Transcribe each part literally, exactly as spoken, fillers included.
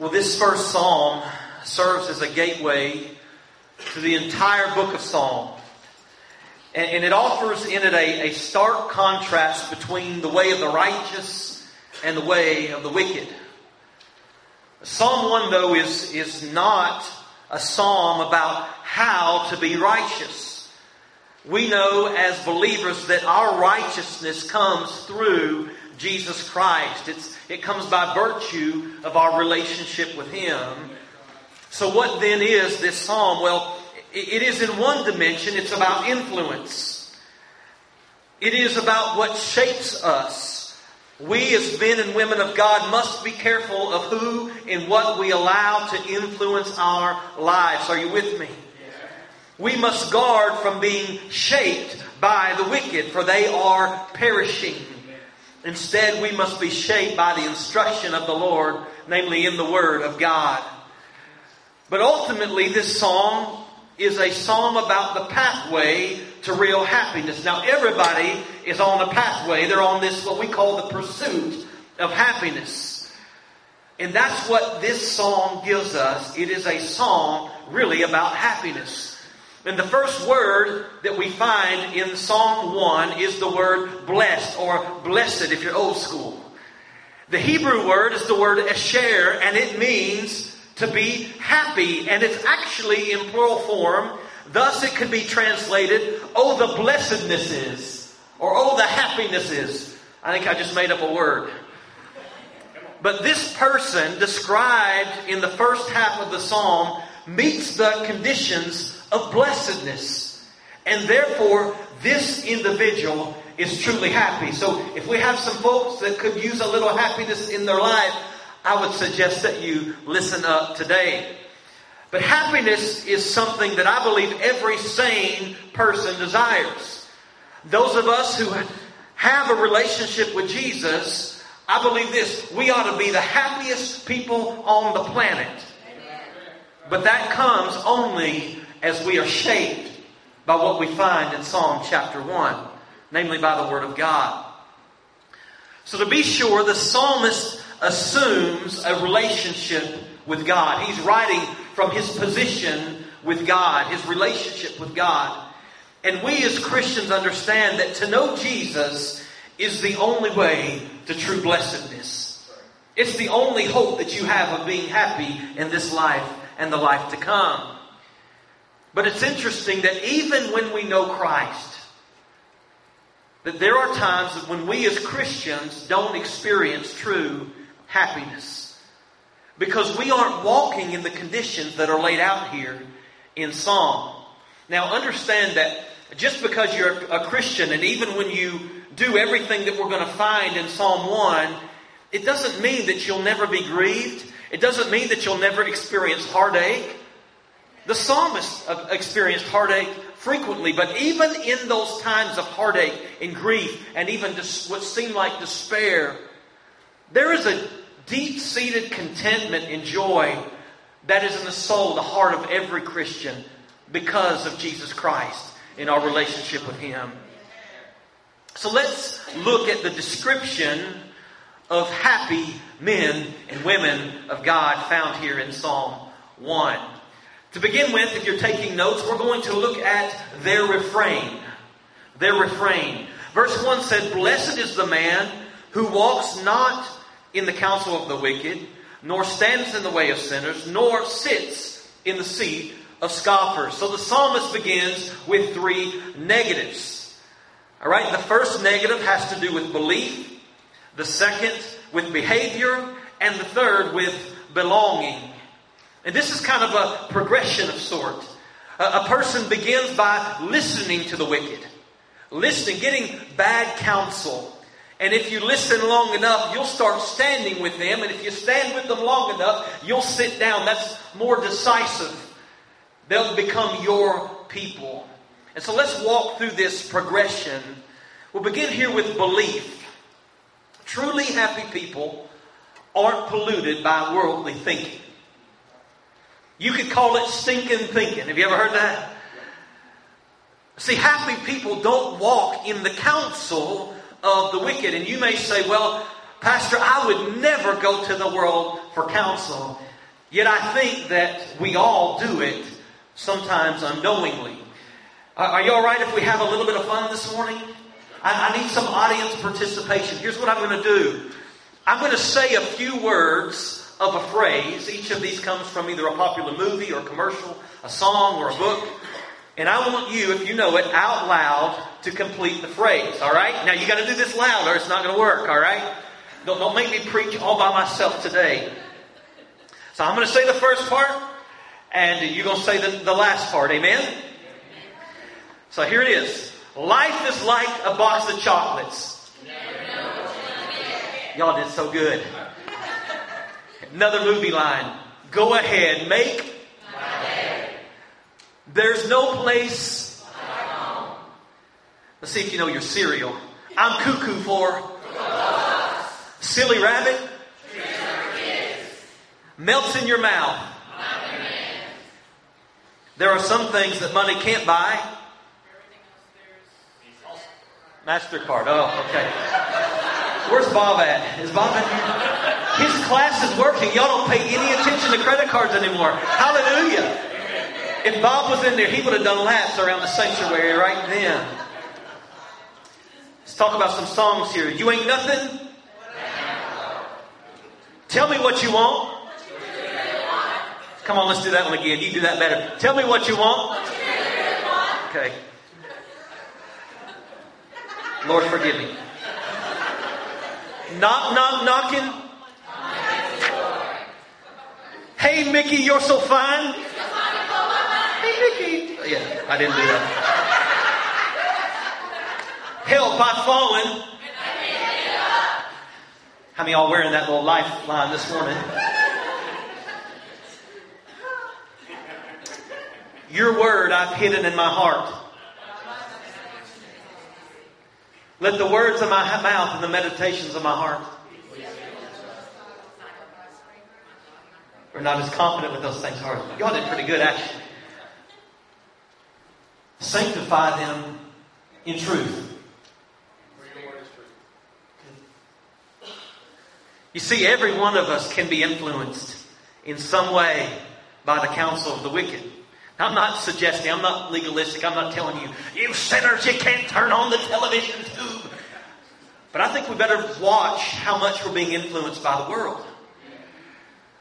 Well, this first psalm serves as a gateway to the entire book of Psalm. And, and it offers in it a, a stark contrast between the way of the righteous and the way of the wicked. Psalm one, though, is, is not a psalm about how to be righteous. We know as believers that our righteousness comes through Jesus Christ. It's, it comes by virtue of our relationship with Him. So what then is this psalm? Well, it is in one dimension, it's about influence. It is about what shapes us. We as men and women of God must be careful of who and what we allow to influence our lives. Are you with me? We must guard from being shaped by the wicked, for they are perishing. Instead, we must be shaped by the instruction of the Lord, namely in the Word of God. But ultimately, this psalm is a psalm about the pathway to real happiness. Now, everybody is on a pathway. They're on this, what we call the pursuit of happiness. And that's what this psalm gives us. It is a psalm really about happiness. And the first word that we find in Psalm one is the word blessed, or blessed if you're old school. The Hebrew word is the word asher, and it means to be happy, and it's actually in plural form. Thus it could be translated, oh the blessedness is, or oh the happiness is. I think I just made up a word. But this person described in the first half of the psalm meets the conditions of blessedness. And therefore, this individual is truly happy. So if we have some folks that could use a little happiness in their life, I would suggest that you listen up today. But happiness is something that I believe every sane person desires. Those of us who have a relationship with Jesus, I believe this, we ought to be the happiest people on the planet. Amen. But that comes only as we are shaped by what we find in Psalm chapter one, namely by the Word of God. So to be sure, the psalmist assumes a relationship with God. He's writing from his position with God, his relationship with God. And we as Christians understand that to know Jesus is the only way to true blessedness. It's the only hope that you have of being happy in this life and the life to come. But it's interesting that even when we know Christ, that there are times when we as Christians don't experience true happiness, because we aren't walking in the conditions that are laid out here in Psalm. Now understand that just because you're a Christian, and even when you do everything that we're going to find in Psalm one, it doesn't mean that you'll never be grieved. It doesn't mean that you'll never experience heartache. The psalmist experienced heartache frequently, but even in those times of heartache and grief and even what seemed like despair, there is a deep-seated contentment and joy that is in the soul, the heart of every Christian, because of Jesus Christ in our relationship with Him. So let's look at the description of happy men and women of God found here in Psalm one. To begin with, if you're taking notes, we're going to look at their refrain. Their refrain. Verse one said, "Blessed is the man who walks not in the counsel of the wicked, nor stands in the way of sinners, nor sits in the seat of scoffers." So the psalmist begins with three negatives. All right, the first negative has to do with belief, the second with behavior, and the third with belonging. And this is kind of a progression of sort. A, a person begins by listening to the wicked, listening, getting bad counsel. And if you listen long enough, you'll start standing with them. And if you stand with them long enough, you'll sit down. That's more decisive. They'll become your people. And so let's walk through this progression. We'll begin here with belief. Truly happy people aren't polluted by worldly thinking. You could call it stinking thinking. Have you ever heard that? See, happy people don't walk in the counsel of the wicked. And you may say, well, Pastor, I would never go to the world for counsel. Yet I think that we all do it sometimes unknowingly. Uh, are you all right if we have a little bit of fun this morning? I, I need some audience participation. Here's what I'm going to do. I'm going to say a few words of a phrase. Each of these comes from either a popular movie or a commercial, a song or a book. And I want you, if you know it, out loud to complete the phrase. All right? Now, you got to do this loud or it's not going to work. All right? Don't, don't make me preach all by myself today. So I'm going to say the first part, and you're going to say the, the last part. Amen? So here it is. Life is like a box of chocolates. Y'all did so good. Another movie line. Go ahead, make. There's no place. Let's see if you know your cereal. I'm cuckoo for. Silly rabbit. Melts in your mouth. There are some things that money can't buy. MasterCard. Oh, okay. Where's Bob at? Is Bob at here? His class is working. Y'all don't pay any attention to credit cards anymore. Hallelujah. If Bob was in there, he would have done laps around the sanctuary right then. Let's talk about some songs here. You ain't nothing. Tell me what you want. Come on, let's do that one again. You do that better. Tell me what you want. Okay. Lord, forgive me. Knock, knock, knocking. Hey, Mickey, you're so fine. Hey, Mickey. Yeah, I didn't do that. Help, I've fallen. How many of y'all wearing that little lifeline this morning? Your word I've hidden in my heart. Let the words of my mouth and the meditations of my heart. We're not as confident with those things, are we? Y'all did pretty good, actually. Sanctify them in truth. You see, every one of us can be influenced in some way by the counsel of the wicked. I'm not suggesting, I'm not legalistic, I'm not telling you, you sinners, you can't turn on the television tube. But I think we better watch how much we're being influenced by the world.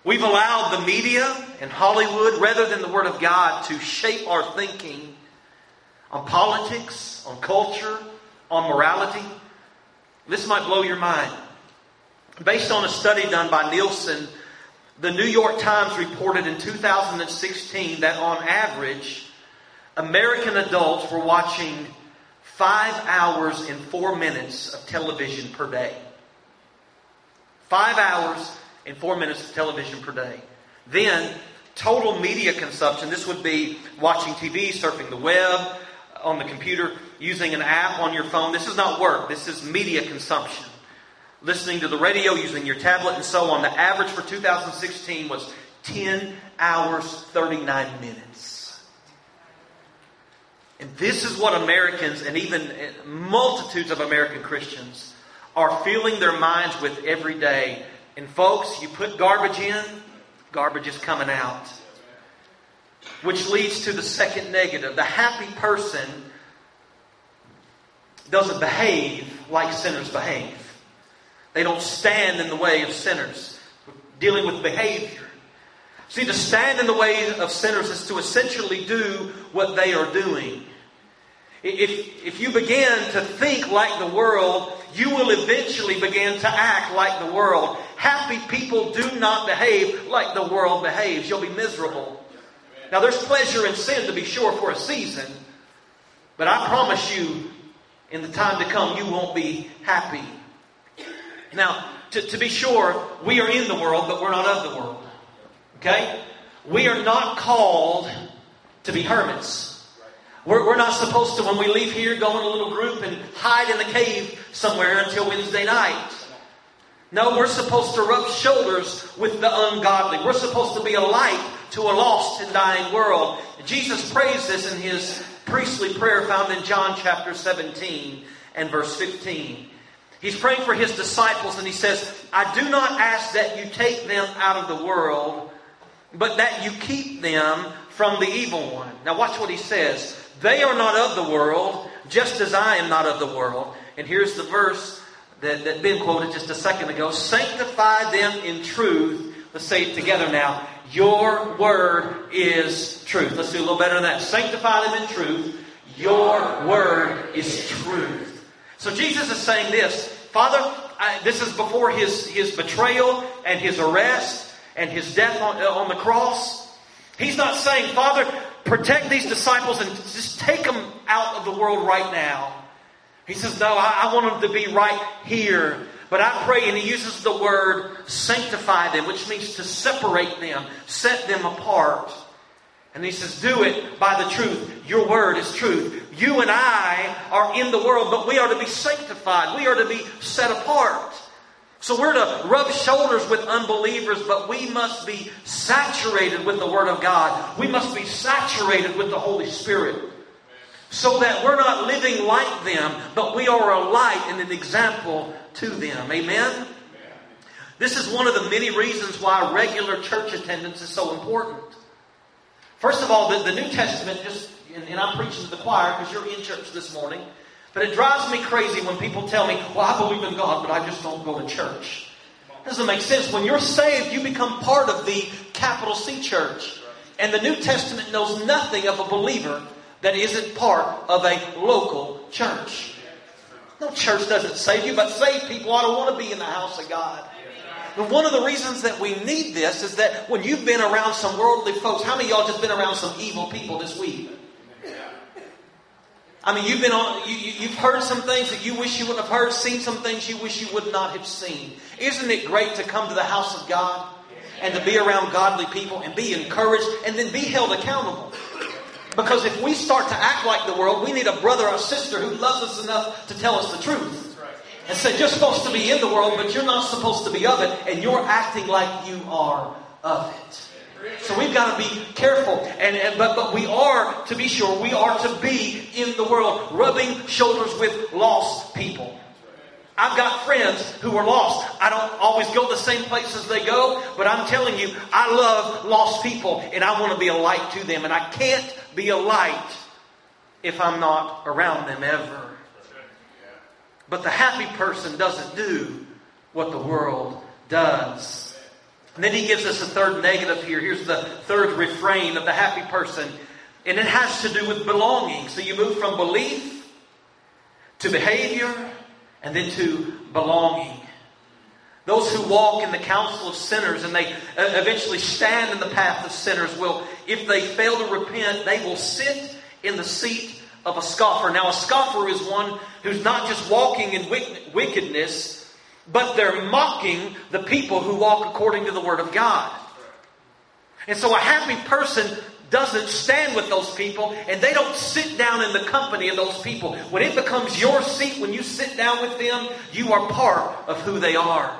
We've allowed the media and Hollywood, rather than the Word of God, to shape our thinking on politics, on culture, on morality. This might blow your mind. Based on a study done by Nielsen, the New York Times reported in two thousand sixteen that on average, American adults were watching five hours and four minutes of television per day. Five hours and four minutes of television per day. Then, total media consumption. This would be watching T V, surfing the web, on the computer, using an app on your phone. This is not work. This is media consumption. Listening to the radio, using your tablet, and so on. The average for two thousand sixteen was ten hours, thirty-nine minutes. And this is what Americans and even multitudes of American Christians are filling their minds with every day. And folks, you put garbage in, garbage is coming out. Which leads to the second negative. The happy person doesn't behave like sinners behave. They don't stand in the way of sinners. We're dealing with behavior. See, to stand in the way of sinners is to essentially do what they are doing. If, if you begin to think like the world, you will eventually begin to act like the world. Happy people do not behave like the world behaves. You'll be miserable. Now, there's pleasure in sin, to be sure, for a season. But I promise you, in the time to come, you won't be happy. Now, to, to be sure, we are in the world, but we're not of the world. Okay? We are not called to be hermits. We're, we're not supposed to, when we leave here, go in a little group and hide in a cave somewhere until Wednesday night. No, we're supposed to rub shoulders with the ungodly. We're supposed to be a light to a lost and dying world. Jesus prays this in his priestly prayer found in John chapter seventeen and verse fifteen. He's praying for his disciples and he says, I do not ask that you take them out of the world, but that you keep them from the evil one. Now watch what he says. They are not of the world, just as I am not of the world. And here's the verse that, that Ben quoted just a second ago. Sanctify them in truth. Let's say it together now. Your word is truth. Let's do a little better than that. Sanctify them in truth. Your word is truth. So Jesus is saying this, Father, I, this is before his, his betrayal and his arrest and his death on, on the cross. He's not saying, Father, protect these disciples and just take them out of the world right now. He says, no, I, I want them to be right here. But I pray, and he uses the word sanctify them, which means to separate them, set them apart. And he says, do it by the truth. Your word is truth. You and I are in the world, but we are to be sanctified. We are to be set apart. So we're to rub shoulders with unbelievers, but we must be saturated with the word of God. We must be saturated with the Holy Spirit so that we're not living like them, but we are a light and an example to them. Amen? This is one of the many reasons why regular church attendance is so important. First of all, the, the New Testament, just, and, and I'm preaching to the choir because you're in church this morning, but it drives me crazy when people tell me, well, I believe in God, but I just don't go to church. It doesn't make sense. When you're saved, you become part of the capital C church. And the New Testament knows nothing of a believer that isn't part of a local church. No church doesn't save you, but saved people ought to want to be in the house of God. And one of the reasons that we need this is that when you've been around some worldly folks, how many of y'all just been around some evil people this week? I mean, you've been on, you, you, you've heard some things that you wish you wouldn't have heard, seen some things you wish you would not have seen. Isn't it great to come to the house of God and to be around godly people and be encouraged and then be held accountable? Because if we start to act like the world, we need a brother or sister who loves us enough to tell us the truth. And said, you're supposed to be in the world, but you're not supposed to be of it. And you're acting like you are of it. So we've got to be careful. And, and but, but we are, to be sure, we are to be in the world, rubbing shoulders with lost people. I've got friends who are lost. I don't always go the same places they go. But I'm telling you, I love lost people. And I want to be a light to them. And I can't be a light if I'm not around them ever. But the happy person doesn't do what the world does. And then he gives us a third negative here. Here's the third refrain of the happy person. And it has to do with belonging. So you move from belief to behavior and then to belonging. Those who walk in the counsel of sinners and they eventually stand in the path of sinners will, if they fail to repent, they will sit in the seat of a scoffer. Now a scoffer is one who's not just walking in wickedness, but they're mocking the people who walk according to the word of God. And so a happy person doesn't stand with those people, and they don't sit down in the company of those people. When it becomes your seat, when you sit down with them, you are part of who they are.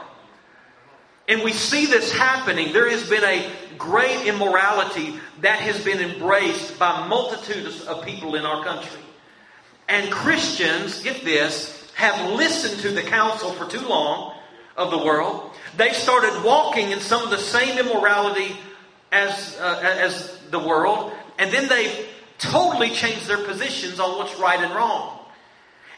And we see this happening. There has been a great immorality that has been embraced by multitudes of people in our country. And Christians, get this, have listened to the counsel for too long of the world. They started walking in some of the same immorality as, uh, as the world. And then they've totally changed their positions on what's right and wrong.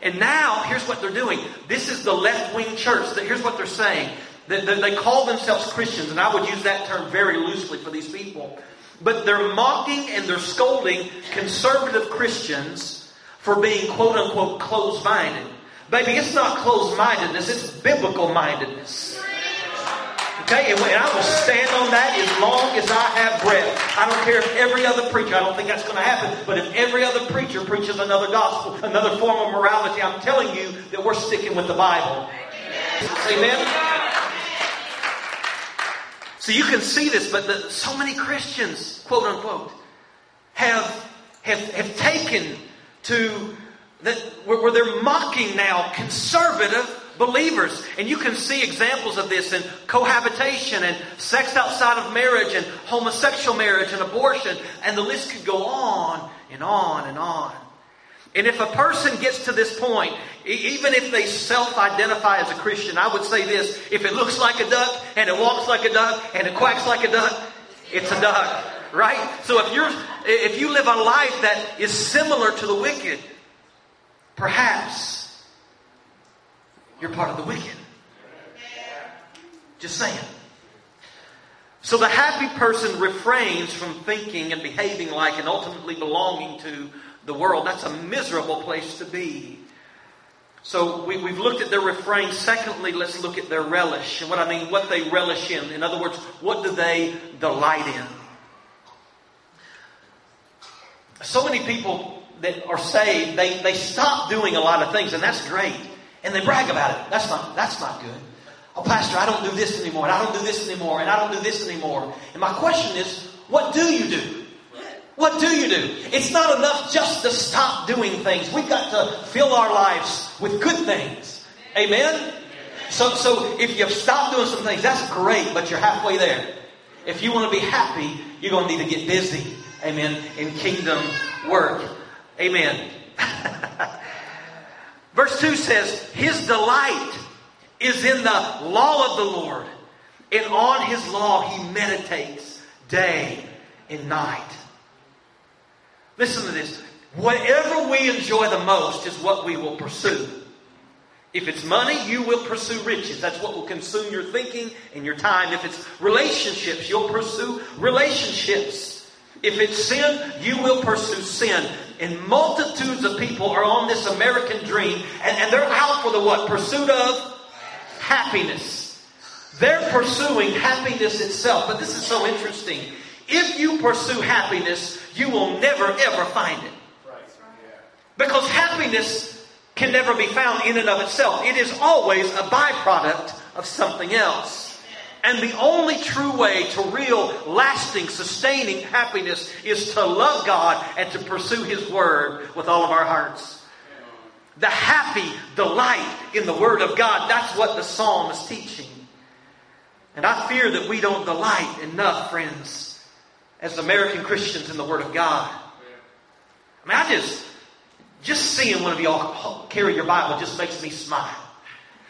And now, here's what they're doing. This is the left-wing church. Here's what they're saying. They call themselves Christians, and I would use that term very loosely for these people. But they're mocking and they're scolding conservative Christians for being quote-unquote closed-minded. Baby, it's not closed-mindedness, it's biblical-mindedness. Okay, and I will stand on that as long as I have breath. I don't care if every other preacher, I don't think that's going to happen, but if every other preacher preaches another gospel, another form of morality, I'm telling you that we're sticking with the Bible. Amen? So you can see this, but the, so many Christians, quote unquote, have have, have taken to, the, where, where they're mocking now conservative believers. And you can see examples of this in cohabitation and sex outside of marriage and homosexual marriage and abortion. And the list could go on and on and on. And if a person gets to this point, even if they self-identify as a Christian, I would say this, if it looks like a duck, and it walks like a duck, and it quacks like a duck, it's a duck, right? So if you're, if you live a life that is similar to the wicked, perhaps you're part of the wicked. Just saying. So the happy person refrains from thinking and behaving like and ultimately belonging to the world. That's a miserable place to be. So we, we've looked at their refrain. Secondly, let's look at their relish. And what I mean, what they relish in. In other words, what do they delight in? So many people that are saved, they, they stop doing a lot of things, and that's great. And they brag about it. That's not, that's not good. Oh, Pastor, I don't do this anymore, and I don't do this anymore, and I don't do this anymore. And my question is, what do you do? What do you do? It's not enough just to stop doing things. We've got to fill our lives with good things. Amen? So, so if you've stopped doing some things, that's great, but you're halfway there. If you want to be happy, you're going to need to get busy. Amen? In kingdom work. Amen. Verse two says, his delight is in the law of the Lord, and on his law he meditates day and night. Listen to this. Whatever we enjoy the most is what we will pursue. If it's money, you will pursue riches. That's what will consume your thinking and your time. If it's relationships, you'll pursue relationships. If it's sin, you will pursue sin. And multitudes of people are on this American dream, and, and they're out for the what? Pursuit of happiness. They're pursuing happiness itself. But this is so interesting. If you pursue happiness, you will never ever find it. Because happiness can never be found in and of itself. It is always a byproduct of something else. And the only true way to real, lasting, sustaining happiness is to love God and to pursue His Word with all of our hearts. The happy delight in the Word of God. That's what the Psalm is teaching. And I fear that we don't delight enough, friends, as American Christians in the Word of God. I mean, I just, just seeing one of y'all carry your Bible just makes me smile.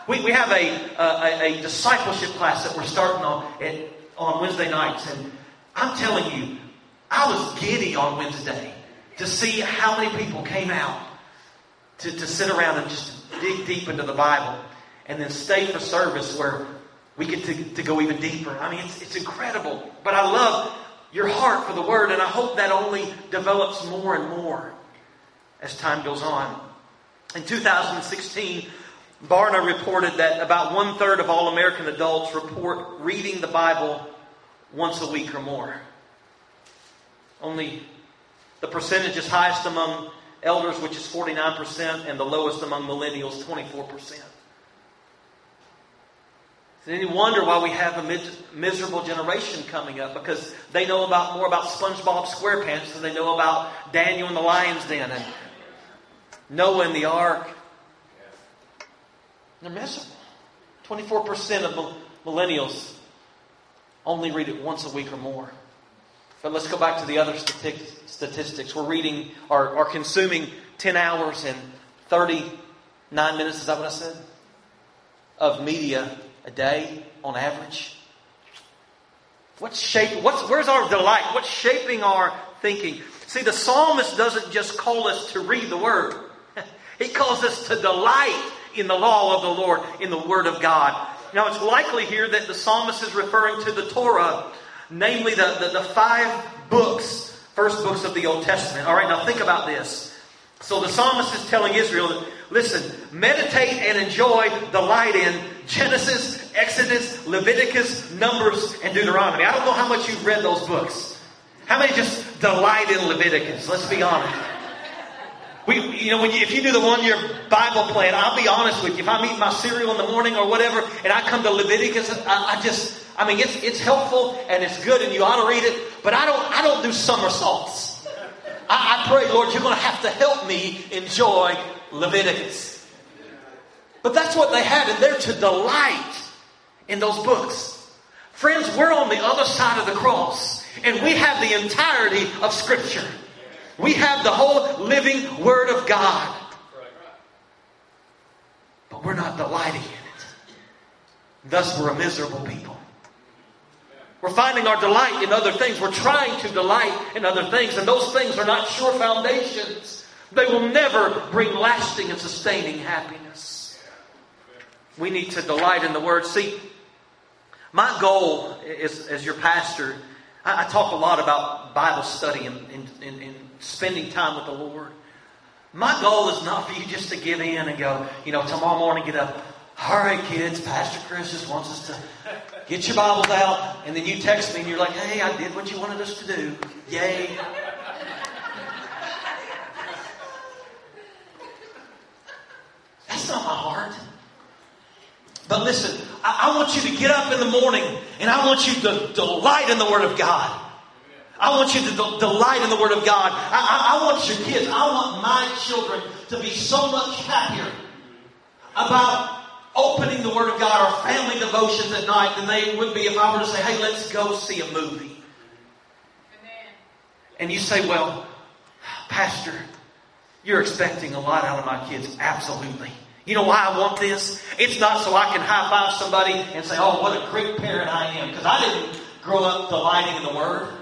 We we have a a, a discipleship class that we're starting on at, on Wednesday nights. And I'm telling you, I was giddy on Wednesday to see how many people came out. To, to sit around and just dig deep into the Bible and then stay for service where we get to, to go even deeper. I mean, it's, it's incredible. But I love your heart for the Word, and I hope that only develops more and more as time goes on. In two thousand sixteen, Barna reported that about one-third of all American adults report reading the Bible once a week or more. Only the percentage is highest among elders, which is forty-nine percent, and the lowest among millennials, twenty-four percent. Is it any wonder why we have a miserable generation coming up? Because they know about more about SpongeBob SquarePants than they know about Daniel and the lion's den and Noah and the ark. They're miserable. twenty-four percent of millennials only read it once a week or more. But let's go back to the other statistics. We're reading or, or consuming ten hours and thirty-nine minutes, is that what I said? Of media a day on average. What's shaping, what's, where's our delight? What's shaping our thinking? See, the psalmist doesn't just call us to read the Word. He calls us to delight in the law of the Lord, in the Word of God. Now, it's likely here that the psalmist is referring to the Torah, namely the, the, the five books, first books of the Old Testament. All right, now think about this. So the psalmist is telling Israel, that, listen, meditate and enjoy delight in Genesis, Exodus, Leviticus, Numbers, and Deuteronomy. I don't know how much you've read those books. How many just delight in Leviticus? Let's be honest. We, you know, when you, if you do the one-year Bible plan, I'll be honest with you. If I'm eating my cereal in the morning or whatever, and I come to Leviticus, I, I just... I mean, it's it's helpful and it's good, and you ought to read it. But I don't I don't do somersaults. I, I pray, Lord, you're going to have to help me enjoy Leviticus. But that's what they had, and they're to delight in those books. Friends, we're on the other side of the cross, and we have the entirety of Scripture. We have the whole living Word of God. But we're not delighting in it. Thus we're a miserable people. We're finding our delight in other things. We're trying to delight in other things. And those things are not sure foundations. They will never bring lasting and sustaining happiness. We need to delight in the Word. See, my goal is, as your pastor, I, I talk a lot about Bible study and, and, and, and spending time with the Lord. My goal is not for you just to give in and go, you know, tomorrow morning get up. All right, kids, Pastor Chris just wants us to get your Bibles out. And then you text me and you're like, hey, I did what you wanted us to do. Yay. That's not my heart. But listen, I, I want you to get up in the morning and I want you to delight in the Word of God. I want you to de- delight in the Word of God. I-, I-, I want your kids, I want my children to be so much happier about opening the Word of God or family devotions at night than they would be if I were to say, hey, let's go see a movie. Amen. And you say, well, Pastor, you're expecting a lot out of my kids. Absolutely. You know why I want this? It's not so I can high-five somebody and say, oh, what a great parent I am. Because I didn't grow up delighting in the Word.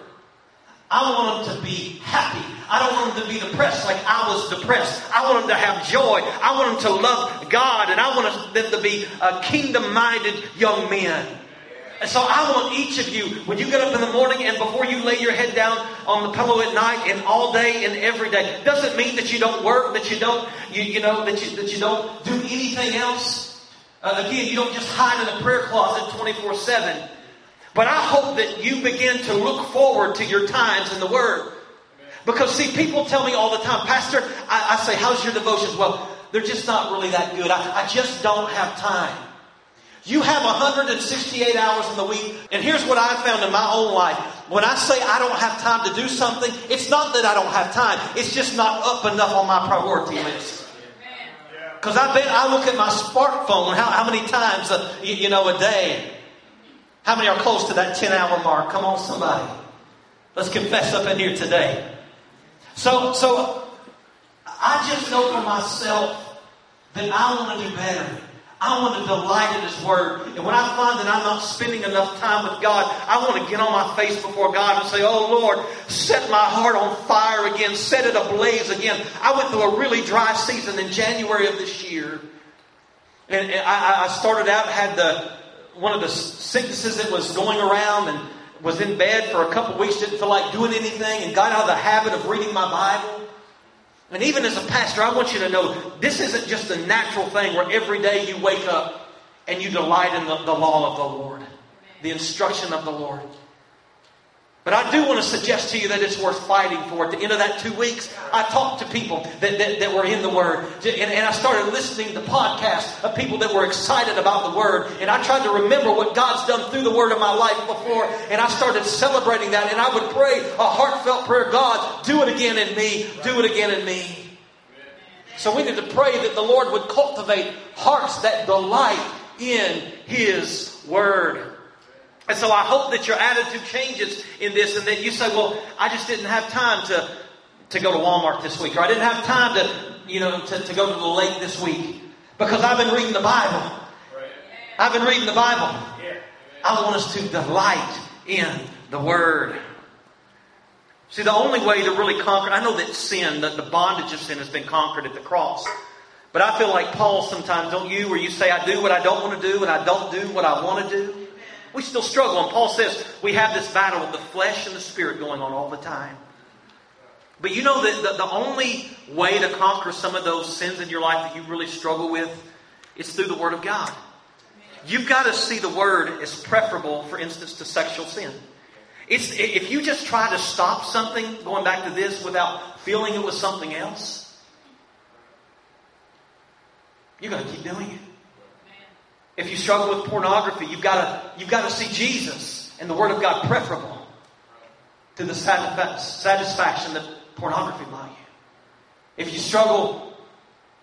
I want them to be happy. I don't want them to be depressed like I was depressed. I want them to have joy. I want them to love God. And I want them to be uh, kingdom-minded young men. And so I want each of you, when you get up in the morning and before you lay your head down on the pillow at night and all day and every day, doesn't mean that you don't work, that you don't, you, you know, that you, that you don't do anything else. Uh, again, you don't just hide in a prayer closet twenty-four seven. But I hope that you begin to look forward to your times in the Word. Because, see, people tell me all the time, Pastor, I, I say, how's your devotions? Well, they're just not really that good. I, I just don't have time. You have one hundred sixty-eight hours in the week. And here's what I found in my own life. When I say I don't have time to do something, it's not that I don't have time. It's just not up enough on my priority list. Because I bet I look at my smartphone how, how many times, uh, you, you know, a day. How many are close to that ten-hour mark? Come on, somebody. Let's confess up in here today. So, so I just know for myself that I want to do better. I want to delight in His Word. And when I find that I'm not spending enough time with God, I want to get on my face before God and say, oh, Lord, set my heart on fire again. Set it ablaze again. I went through a really dry season in January of this year. And, and I, I started out, had the one of the sicknesses that was going around and was in bed for a couple of weeks, didn't feel like doing anything, and got out of the habit of reading my Bible. And even as a pastor, I want you to know, this isn't just a natural thing where every day you wake up and you delight in the, the law of the Lord, the instruction of the Lord. But I do want to suggest to you that it's worth fighting for. At the end of that two weeks, I talked to people that, that, that were in the Word. And, and I started listening to podcasts of people that were excited about the Word. And I tried to remember what God's done through the Word in my life before. And I started celebrating that. And I would pray a heartfelt prayer, God, do it again in me. Do it again in me. So we need to pray that the Lord would cultivate hearts that delight in His Word. And so I hope that your attitude changes in this and that you say, well, I just didn't have time to, to go to Walmart this week. Or I didn't have time to, you know, to, to go to the lake this week. Because I've been reading the Bible. I've been reading the Bible. I want us to delight in the Word. See, the only way to really conquer, I know that sin, that the bondage of sin has been conquered at the cross. But I feel like Paul sometimes, don't you? Where you say, I do what I don't want to do and I don't do what I want to do. We still struggle. And Paul says we have this battle of the flesh and the spirit going on all the time. But you know that the, the only way to conquer some of those sins in your life that you really struggle with is through the Word of God. You've got to see the Word as preferable, for instance, to sexual sin. It's, if you just try to stop something, going back to this, without feeling it was something else, you're going to keep doing it. If you struggle with pornography, you've got to you've got to see Jesus and the Word of God preferable to the satisfaction that pornography might give. If you struggle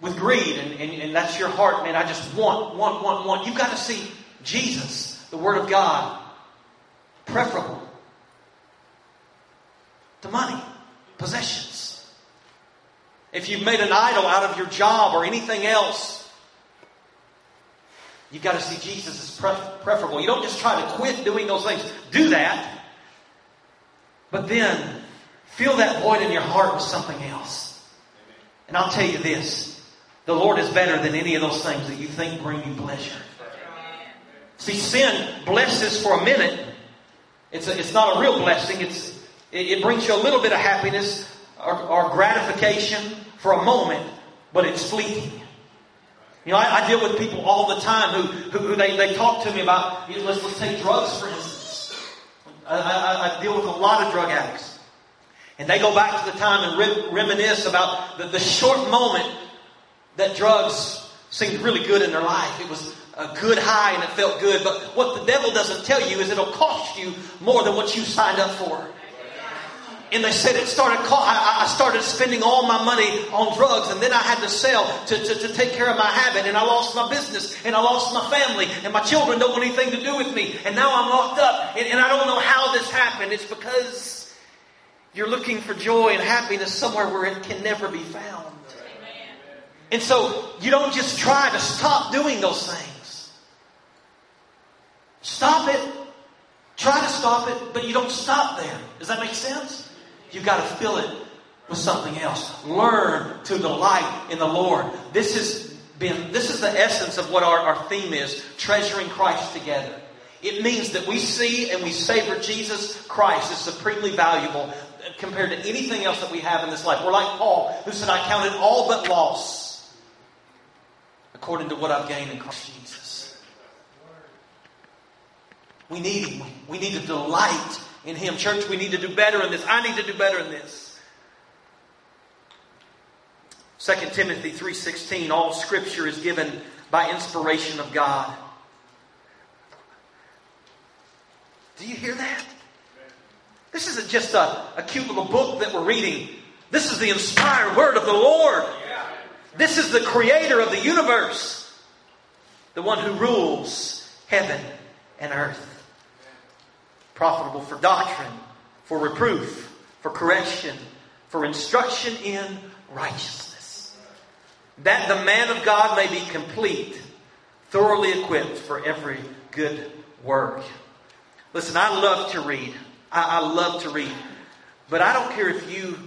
with greed and, and, and that's your heart, man, I just want, want, want, want. You've got to see Jesus, the Word of God, preferable to money, possessions. If you've made an idol out of your job or anything else, you've got to see Jesus as prefer- preferable. You don't just try to quit doing those things. Do that. But then, fill that void in your heart with something else. And I'll tell you this. The Lord is better than any of those things that you think bring you pleasure. See, sin blesses for a minute. It's a, it's not a real blessing. It's it, it brings you a little bit of happiness or, or gratification for a moment, but it's fleeting. You know, I, I deal with people all the time who who, who they, they talk to me about, you know, let's, let's take drugs, for instance. I, I, I deal with a lot of drug addicts. And they go back to the time and re- reminisce about the, the short moment that drugs seemed really good in their life. It was a good high and it felt good. But what the devil doesn't tell you is it'll cost you more than what you signed up for. And they said it started. I started spending all my money on drugs, and then I had to sell to, to, to take care of my habit, and I lost my business, and I lost my family, and my children don't want anything to do with me, and now I'm locked up, and, and I don't know how this happened. It's because you're looking for joy and happiness somewhere where it can never be found. Amen. And so you don't just try to stop doing those things. Stop it. Try to stop it, but you don't stop there. Does that make sense? You've got to fill it with something else. Learn to delight in the Lord. This has been, this is the essence of what our, our theme is, treasuring Christ together. It means that we see and we savor Jesus Christ as supremely valuable compared to anything else that we have in this life. We're like Paul, who said, I counted all but loss according to what I've gained in Christ Jesus. We need Him. We need to delight in Him. Church, we need to do better in this. I need to do better in this. Second Timothy three sixteen, all Scripture is given by inspiration of God. Do you hear that? This isn't just a, a cute little book that we're reading. This is the inspired Word of the Lord. This is the Creator of the universe. The one who rules heaven and earth, profitable for doctrine, for reproof, for correction, for instruction in righteousness, that the man of God may be complete, thoroughly equipped for every good work. Listen, I love to read. I, I love to read. But I don't care if you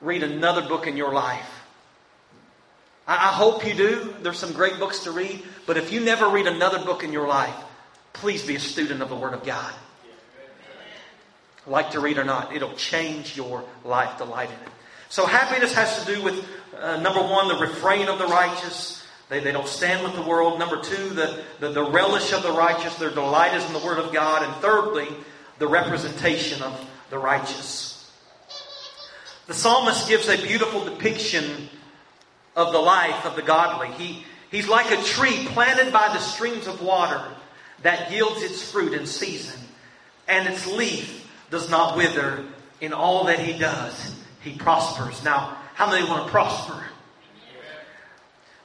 read another book in your life. I, I hope you do. There's some great books to read. But if you never read another book in your life, please be a student of the Word of God. Like to read or not, it'll change your life. Delight in it. So happiness has to do with, uh, number one, the refrain of the righteous. They, they don't stand with the world. Number two, the, the, the relish of the righteous. Their delight is in the Word of God. And thirdly, the representation of the righteous. The psalmist gives a beautiful depiction of the life of the godly. He, he's like a tree planted by the streams of water that yields its fruit in season, and its leaf does not wither. In all that he does, he prospers. Now, how many want to prosper?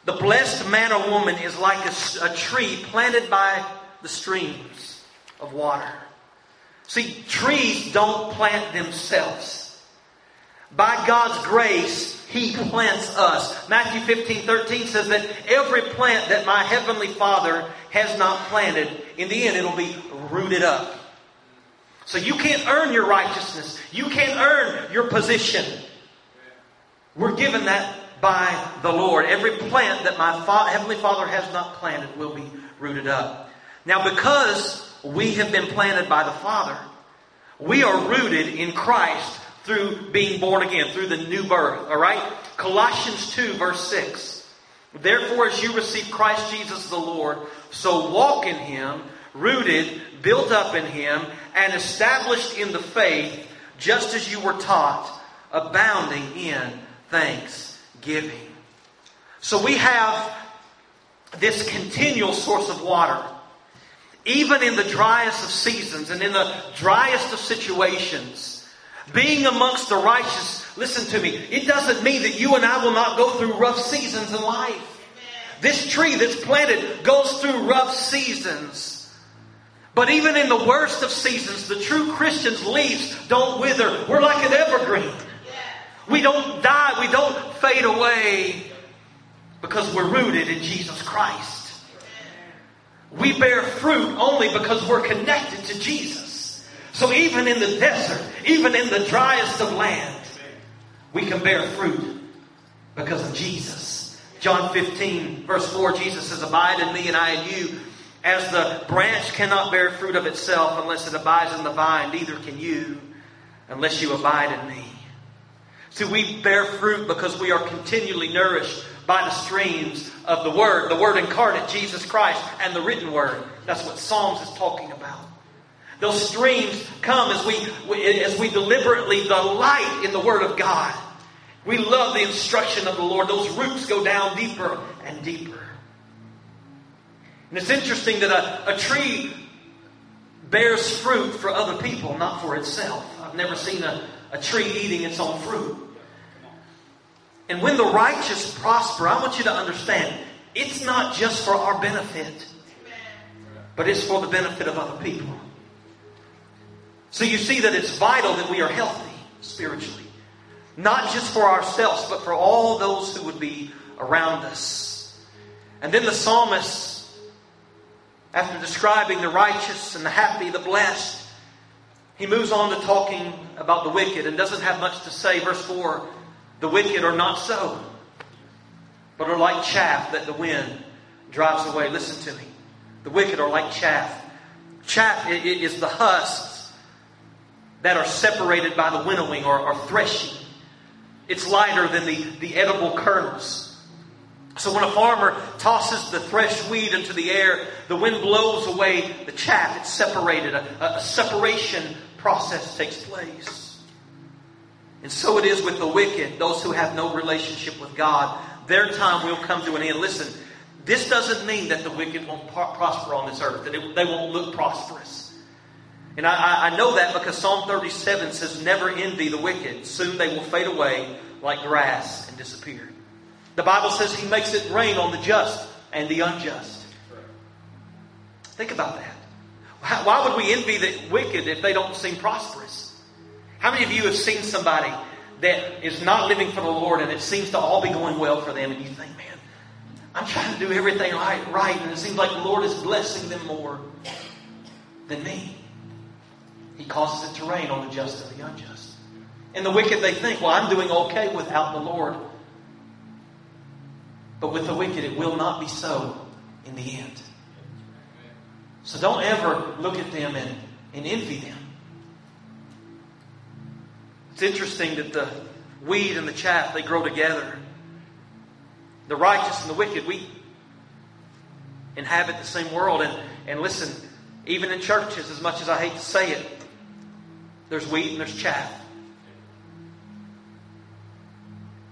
The blessed man or woman is like a, a tree planted by the streams of water. See, trees don't plant themselves. By God's grace, He plants us. Matthew fifteen thirteen says that every plant that my heavenly Father has not planted, in the end it'll be rooted up. So you can't earn your righteousness. You can't earn your position. We're given that by the Lord. Every plant that my Father, heavenly Father has not planted will be rooted up. Now because we have been planted by the Father, we are rooted in Christ through being born again, through the new birth. All right? Colossians two, verse six. Therefore, as you receive Christ Jesus the Lord, so walk in Him, rooted, built up in Him, and established in the faith, just as you were taught, abounding in thanksgiving. So we have this continual source of water. Even in the driest of seasons and in the driest of situations, being amongst the righteous, listen to me, it doesn't mean that you and I will not go through rough seasons in life. Amen. This tree that's planted goes through rough seasons. But even in the worst of seasons, the true Christian's leaves don't wither. We're like an evergreen. Yeah. We don't die. We don't fade away because we're rooted in Jesus Christ. We bear fruit only because we're connected to Jesus. So even in the desert, even in the driest of land, we can bear fruit because of Jesus. John fifteen, verse four, Jesus says, "Abide in me and I in you. As the branch cannot bear fruit of itself unless it abides in the vine, neither can you unless you abide in me." See, we bear fruit because we are continually nourished by the streams of the Word, the Word incarnate, Jesus Christ, and the written Word. That's what Psalms is talking about. Those streams come as we as we deliberately delight in the Word of God. We love the instruction of the Lord. Those roots go down deeper and deeper. And it's interesting that a, a tree bears fruit for other people, not for itself. I've never seen a, a tree eating its own fruit. And when the righteous prosper, I want you to understand, it's not just for our benefit, but it's for the benefit of other people. So you see that it's vital that we are healthy spiritually, not just for ourselves, but for all those who would be around us. And then the psalmist, after describing the righteous and the happy, the blessed, he moves on to talking about the wicked and doesn't have much to say. Verse four, "The wicked are not so, but are like chaff that the wind drives away." Listen to me. The wicked are like chaff. Chaff is the husks that are separated by the winnowing or, or threshing. It's lighter than the, the edible kernels. So when a farmer tosses the threshed weed into the air, the wind blows away the chaff. It's separated. A, a separation process takes place. And so it is with the wicked, those who have no relationship with God. Their time will come to an end. Listen, this doesn't mean that the wicked won't prosper on this earth, that it, they won't look prosperous. And I, I know that because Psalm thirty-seven says, "Never envy the wicked. Soon they will fade away like grass and disappear." The Bible says He makes it rain on the just and the unjust. Think about that. Why would we envy the wicked if they don't seem prosperous? How many of you have seen somebody that is not living for the Lord and it seems to all be going well for them and you think, man, I'm trying to do everything right, right and it seems like the Lord is blessing them more than me. He causes it to rain on the just and the unjust. And the wicked, they think, well, I'm doing okay without the Lord. But with the wicked, it will not be so in the end. So don't ever look at them and, and envy them. It's interesting that the weed and the chaff, they grow together. The righteous and the wicked, we inhabit the same world. And, and listen, even in churches, as much as I hate to say it, there's weed and there's chaff.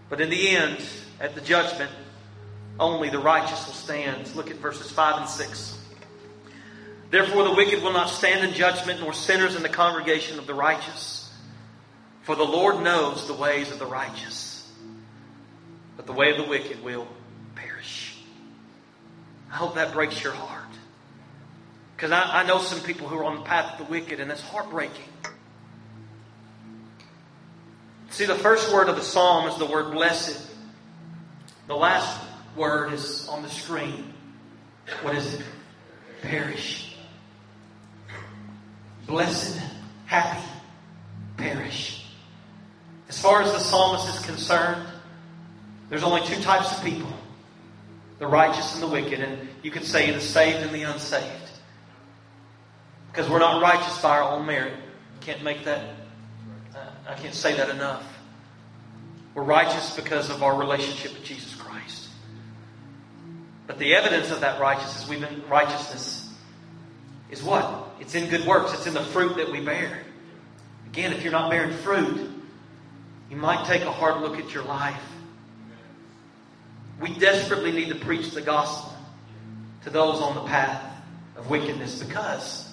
But in the end, at the judgment, only the righteous will stand. Look at verses five and six. "Therefore the wicked will not stand in judgment, nor sinners in the congregation of the righteous. For the Lord knows the ways of the righteous, but the way of the wicked will perish." I hope that breaks your heart. Because I, I know some people who are on the path of the wicked, and that's heartbreaking. See, the first word of the psalm is the word blessed. The last word is on the screen. What is it? Perish. Blessed, happy, perish. As far as the psalmist is concerned, there's only two types of people, the righteous and the wicked, and you could say the saved and the unsaved. Because we're not righteous by our own merit. Can't make that, I can't say that enough. We're righteous because of our relationship with Jesus Christ. But the evidence of that righteousness, we've been, righteousness is what? It's in good works. It's in the fruit that we bear. Again, if you're not bearing fruit, you might take a hard look at your life. We desperately need to preach the gospel to those on the path of wickedness because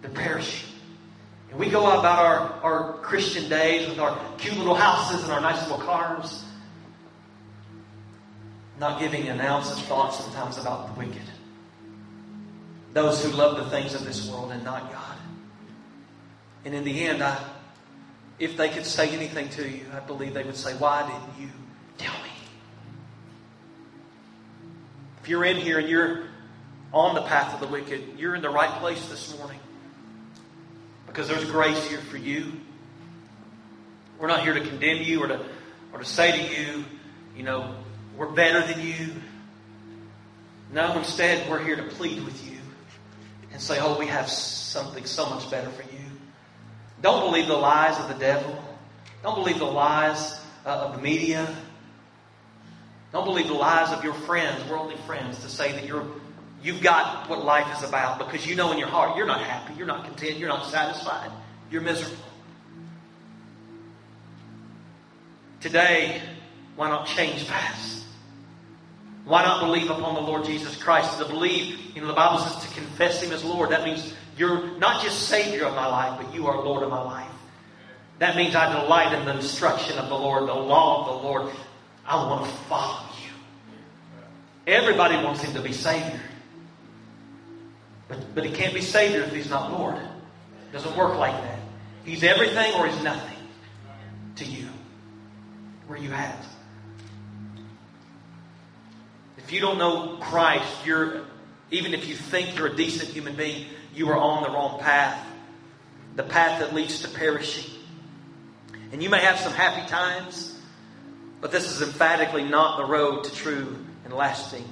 they're perishing. And we go out about our, our Christian days with our cute little houses and our nice little cars, not giving an ounce of thought sometimes about the wicked. Those who love the things of this world and not God. And in the end, I, If they could say anything to you, I believe they would say, why didn't you tell me? If you're in here and you're on the path of the wicked, you're in the right place this morning. Because there's grace here for you. We're not here to condemn you or to or to say to you, you know, we're better than you. No, instead we're here to plead with you and say, oh, we have something so much better for you. Don't believe the lies of the devil. Don't believe the lies uh, of the media. Don't believe the lies of your friends, worldly friends, to say that you're you've got what life is about, because you know in your heart you're not happy, you're not content, you're not satisfied, you're miserable. Today, why not change paths? Why not believe upon the Lord Jesus Christ? To believe, you know, the Bible says to confess Him as Lord. That means you're not just Savior of my life, but you are Lord of my life. That means I delight in the instruction of the Lord, the law of the Lord. I want to follow You. Everybody wants Him to be Savior. But, but He can't be Savior if He's not Lord. It doesn't work like that. He's everything or He's nothing to you. Where you at? If you don't know Christ, you're even if you think you're a decent human being, you are on the wrong path. The path that leads to perishing. And you may have some happy times, but this is emphatically not the road to true and lasting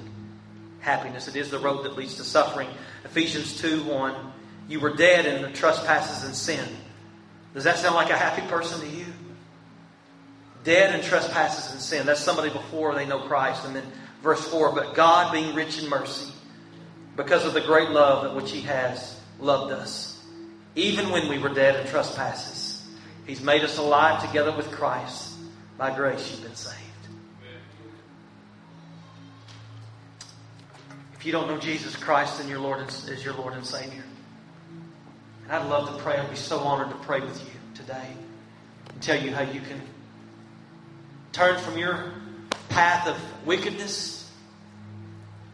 happiness. It is the road that leads to suffering. Ephesians two one, you were dead in the trespasses and sin. Does that sound like a happy person to you? Dead in trespasses and sin. That's somebody before they know Christ. And then verse four, but God being rich in mercy, because of the great love in which He has loved us, even when we were dead in trespasses, He's made us alive together with Christ. By grace you've been saved. If you don't know Jesus Christ as your Lord and, as your Lord and Savior, and I'd love to pray. I'd be so honored to pray with you today and tell you how you can turn from your path of wickedness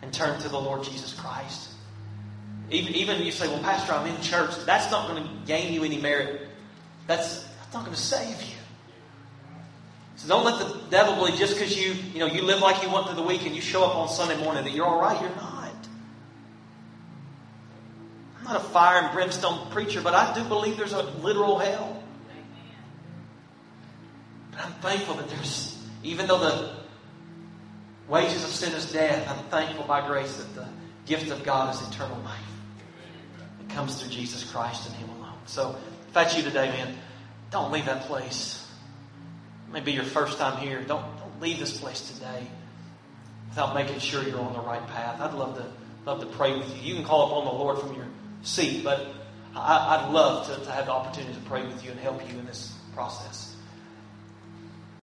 and turn to the Lord Jesus Christ. Even, even you say, well, Pastor, I'm in church. That's not going to gain you any merit. That's, that's not going to save you. So don't let the devil believe just because you, you know, you live like you want through the week and you show up on Sunday morning that you're all right. You're not. I'm not a fire and brimstone preacher, but I do believe there's a literal hell. I'm thankful that there's, even though the wages of sin is death, I'm thankful by grace that the gift of God is eternal life. It comes through Jesus Christ and Him alone. So, if that's you today, man, don't leave that place. It may be your first time here. Don't, don't leave this place today without making sure you're on the right path. I'd love to love to pray with you. You can call upon the Lord from your seat, but I, I'd love to, to have the opportunity to pray with you and help you in this process.